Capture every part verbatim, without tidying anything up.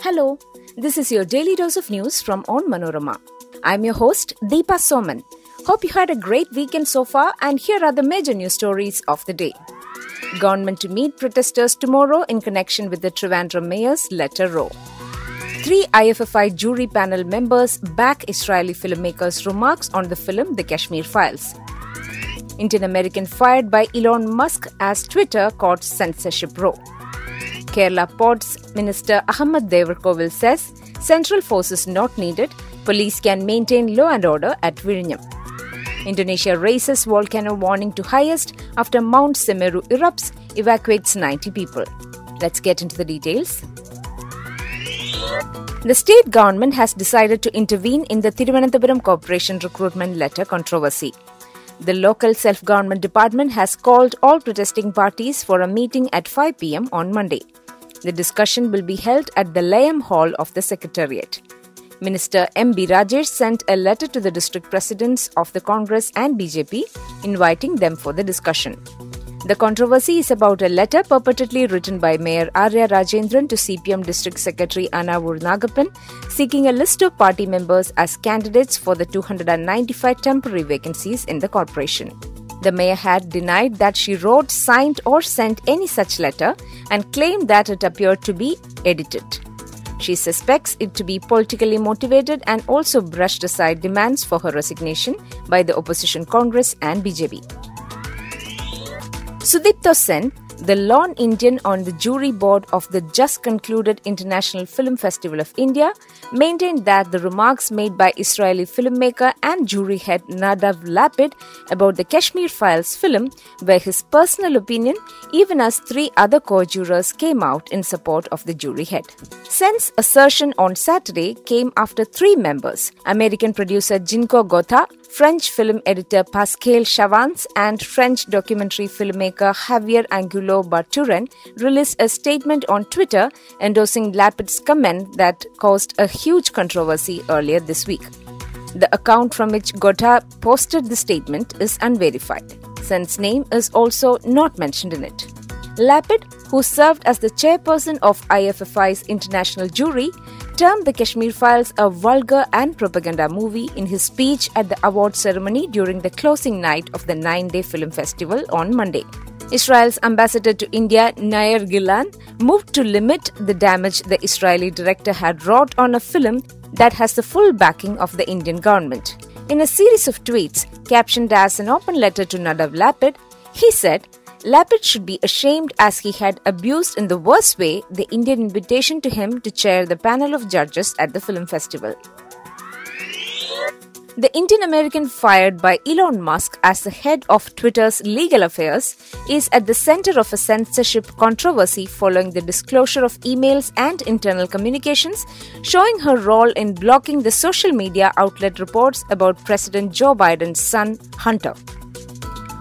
Hello, this is your daily dose of news from On Manorama. I'm your host, Deepa Soman. Hope you had a great weekend so far, and here are the major news stories of the day. Government to meet protesters tomorrow in connection with the Trivandrum mayor's letter Row. Three I F F I jury panel members back Israeli filmmakers' remarks on the film The Kashmir Files. Indian American fired by Elon Musk as Twitter caught censorship row. Kerala Ports Minister Ahmed Devarkovil says central forces not needed, police can maintain law and order at Virnyam. Indonesia raises volcano warning to highest after Mount Semeru erupts, evacuates ninety people. Let's get into the details. The state government has decided to intervene in the Thiruvananthapuram Corporation recruitment letter controversy. The local self-government department has called all protesting parties for a meeting at five p.m. on Monday. The discussion will be held at the Layam Hall of the Secretariat. Minister M B Rajesh sent a letter to the district presidents of the Congress and B J P, inviting them for the discussion. The controversy is about a letter purportedly written by Mayor Arya Rajendran to C P M District Secretary Anna Vur Nagapan, seeking a list of party members as candidates for the two hundred ninety-five temporary vacancies in the corporation. The mayor had denied that she wrote, signed or sent any such letter and claimed that it appeared to be edited. She suspects it to be politically motivated and also brushed aside demands for her resignation by the opposition Congress and B J P. Sudipta Sen, the lone Indian on the jury board of the just-concluded International Film Festival of India, maintained that the remarks made by Israeli filmmaker and jury head Nadav Lapid about the Kashmir Files film were his personal opinion, even as three other co-jurors came out in support of the jury head. Sen's assertion on Saturday came after three members, American producer Jinkou Gothra, French film editor Pascal Chavance and French documentary filmmaker Javier Angulo Barturin released a statement on Twitter endorsing Lapid's comment that caused a huge controversy earlier this week. The account from which Gothra posted the statement is unverified. Sen's name is also not mentioned in it. Lapid, who served as the chairperson of I F F I's international jury, termed The Kashmir Files a vulgar and propaganda movie in his speech at the award ceremony during the closing night of the nine-day film festival on Monday. Israel's ambassador to India, Nair Gilan, moved to limit the damage the Israeli director had wrought on a film that has the full backing of the Indian government. In a series of tweets, captioned as an open letter to Nadav Lapid, he said, Lapid should be ashamed as he had abused in the worst way the Indian invitation to him to chair the panel of judges at the film festival. The Indian American fired by Elon Musk as the head of Twitter's legal affairs is at the center of a censorship controversy following the disclosure of emails and internal communications showing her role in blocking the social media outlet reports about President Joe Biden's son, Hunter.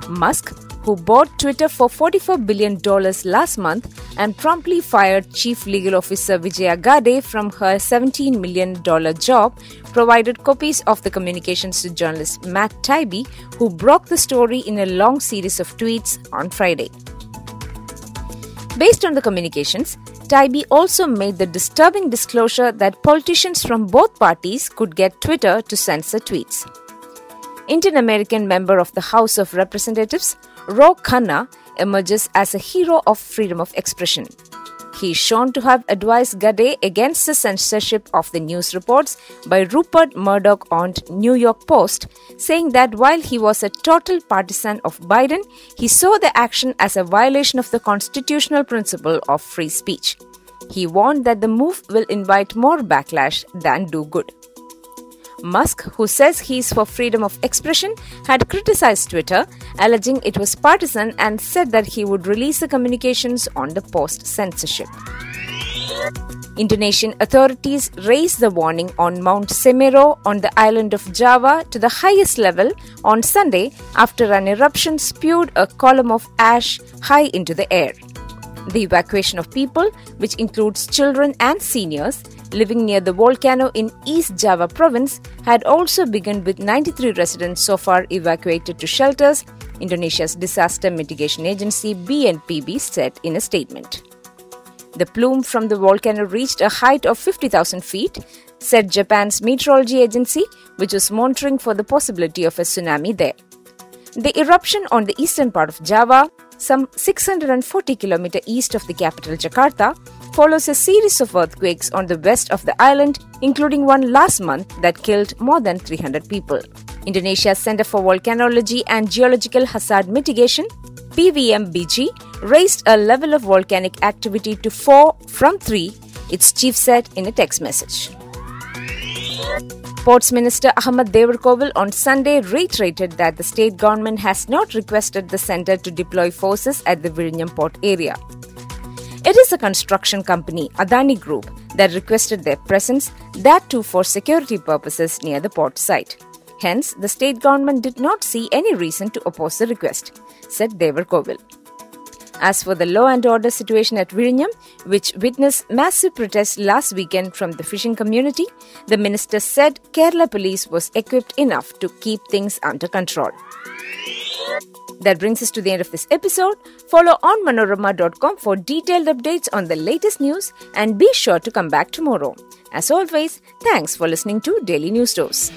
Musk, who bought Twitter for forty-four billion dollars last month and promptly fired Chief Legal Officer Vijaya Gadde from her seventeen million dollars job, provided copies of the communications to journalist Matt Taibbi, who broke the story in a long series of tweets on Friday. Based on the communications, Taibbi also made the disturbing disclosure that politicians from both parties could get Twitter to censor tweets. Indian American member of the House of Representatives, Ro Khanna, emerges as a hero of freedom of expression. He is shown to have advised Gadde against the censorship of the news reports by Rupert Murdoch on New York Post, saying that while he was a total partisan of Biden, he saw the action as a violation of the constitutional principle of free speech. He warned that the move will invite more backlash than do good. Musk, who says he is for freedom of expression, had criticized Twitter, alleging it was partisan and said that he would release the communications on the post-censorship. Indonesian authorities raised the warning on Mount Semeru on the island of Java to the highest level on Sunday after an eruption spewed a column of ash high into the air. The evacuation of people, which includes children and seniors, living near the volcano in East Java province had also begun with ninety-three residents so far evacuated to shelters, Indonesia's disaster mitigation agency B N P B said in a statement. The plume from the volcano reached a height of fifty thousand feet, said Japan's meteorology agency, which was monitoring for the possibility of a tsunami there. The eruption on the eastern part of Java, some six hundred forty kilometers east of the capital Jakarta, follows a series of earthquakes on the west of the island, including one last month that killed more than three hundred people. Indonesia's Center for Volcanology and Geological Hazard Mitigation, P V M B G, raised a level of volcanic activity to four from three, its chief said in a text message. Ports Minister Ahmed Devarkovil on Sunday reiterated that the state government has not requested the centre to deploy forces at the Virnyam port area. It is a construction company, Adani Group, that requested their presence, that too for security purposes near the port site. Hence, the state government did not see any reason to oppose the request, said Devarkovil. As for the law and order situation at Virnyam, which witnessed massive protests last weekend from the fishing community, the minister said Kerala police was equipped enough to keep things under control. That brings us to the end of this episode. Follow on manorama dot com for detailed updates on the latest news, and be sure to come back tomorrow. As always, thanks for listening to Daily News Dose.